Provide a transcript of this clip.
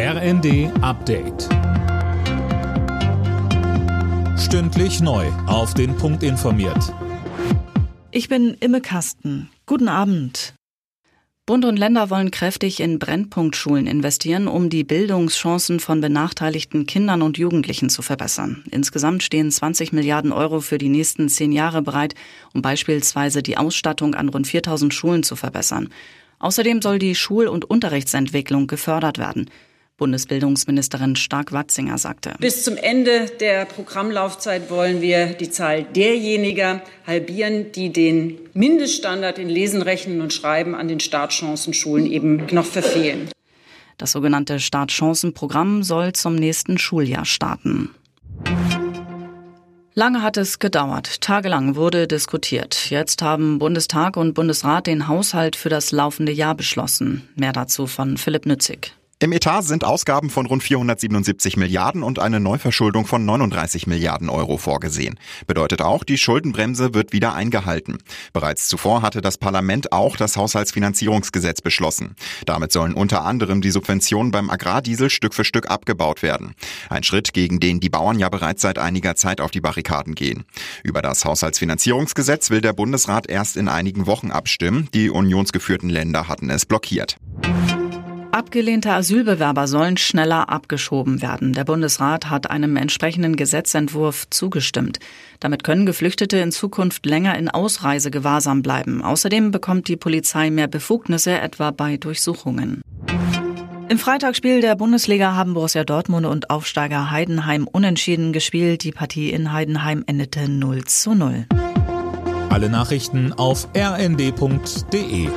RND-Update. Stündlich neu auf den Punkt informiert. Ich bin Imme Kasten. Guten Abend. Bund und Länder wollen kräftig in Brennpunktschulen investieren, um die Bildungschancen von benachteiligten Kindern und Jugendlichen zu verbessern. Insgesamt stehen 20 Milliarden Euro für die nächsten 10 Jahre bereit, um beispielsweise die Ausstattung an rund 4000 Schulen zu verbessern. Außerdem soll die Schul- und Unterrichtsentwicklung gefördert werden. Bundesbildungsministerin Stark-Watzinger sagte: Bis zum Ende der Programmlaufzeit wollen wir die Zahl derjenigen halbieren, die den Mindeststandard in Lesen, Rechnen und Schreiben an den Startchancenschulen eben noch verfehlen. Das sogenannte Startchancenprogramm soll zum nächsten Schuljahr starten. Lange hat es gedauert. Tagelang wurde diskutiert. Jetzt haben Bundestag und Bundesrat den Haushalt für das laufende Jahr beschlossen. Mehr dazu von Philipp Nützig. Im Etat sind Ausgaben von rund 477 Milliarden und eine Neuverschuldung von 39 Milliarden Euro vorgesehen. Bedeutet auch, die Schuldenbremse wird wieder eingehalten. Bereits zuvor hatte das Parlament auch das Haushaltsfinanzierungsgesetz beschlossen. Damit sollen unter anderem die Subventionen beim Agrardiesel Stück für Stück abgebaut werden. Ein Schritt, gegen den die Bauern ja bereits seit einiger Zeit auf die Barrikaden gehen. Über das Haushaltsfinanzierungsgesetz will der Bundesrat erst in einigen Wochen abstimmen. Die unionsgeführten Länder hatten es blockiert. Abgelehnte Asylbewerber sollen schneller abgeschoben werden. Der Bundesrat hat einem entsprechenden Gesetzentwurf zugestimmt. Damit können Geflüchtete in Zukunft länger in Ausreisegewahrsam bleiben. Außerdem bekommt die Polizei mehr Befugnisse, etwa bei Durchsuchungen. Im Freitagsspiel der Bundesliga haben Borussia Dortmund und Aufsteiger Heidenheim unentschieden gespielt. Die Partie in Heidenheim endete 0:0. Alle Nachrichten auf rnd.de.